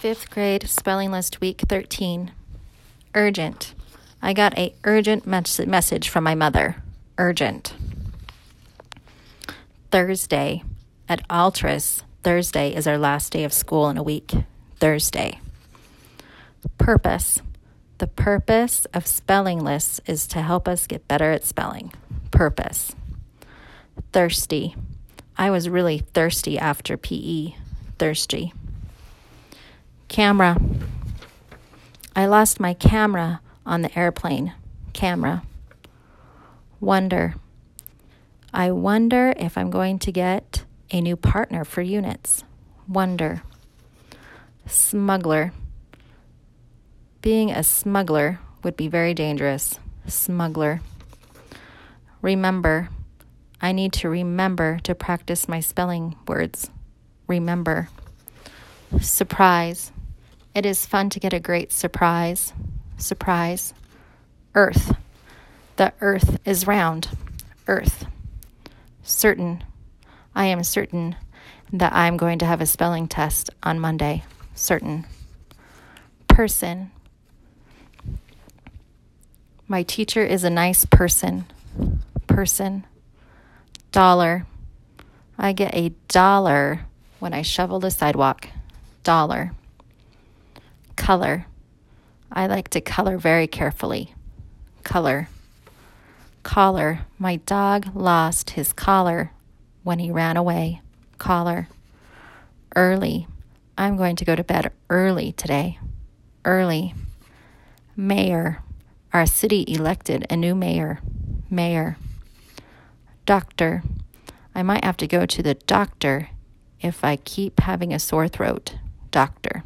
5th grade spelling list week 13. Urgent. I got a urgent message from my mother. Urgent. Thursday. At Altras, Thursday is our last day of school in a week. Thursday. Purpose. The purpose of spelling lists is to help us get better at spelling. Purpose. Thirsty. I was really thirsty after PE. Thirsty. Camera. I lost my camera on the airplane. Camera. Wonder. I wonder if I'm going to get a new partner for units. Wonder. Smuggler. Being a smuggler would be very dangerous. Smuggler. Remember. I need to remember to practice my spelling words. Remember. Surprise. It is fun to get a great surprise. Surprise. Earth. The earth is round. Earth. Certain. I am certain that I'm going to have a spelling test on Monday. Certain. Person. My teacher is a nice person. Person. Dollar. I get a dollar when I shovel the sidewalk. Dollar. Color. I like to color very carefully. Color. Collar. My dog lost his collar when he ran away. Collar. Early. I'm going to go to bed early today. Early. Mayor. Our city elected a new mayor. Mayor. Doctor. I might have to go to the doctor if I keep having a sore throat. Doctor.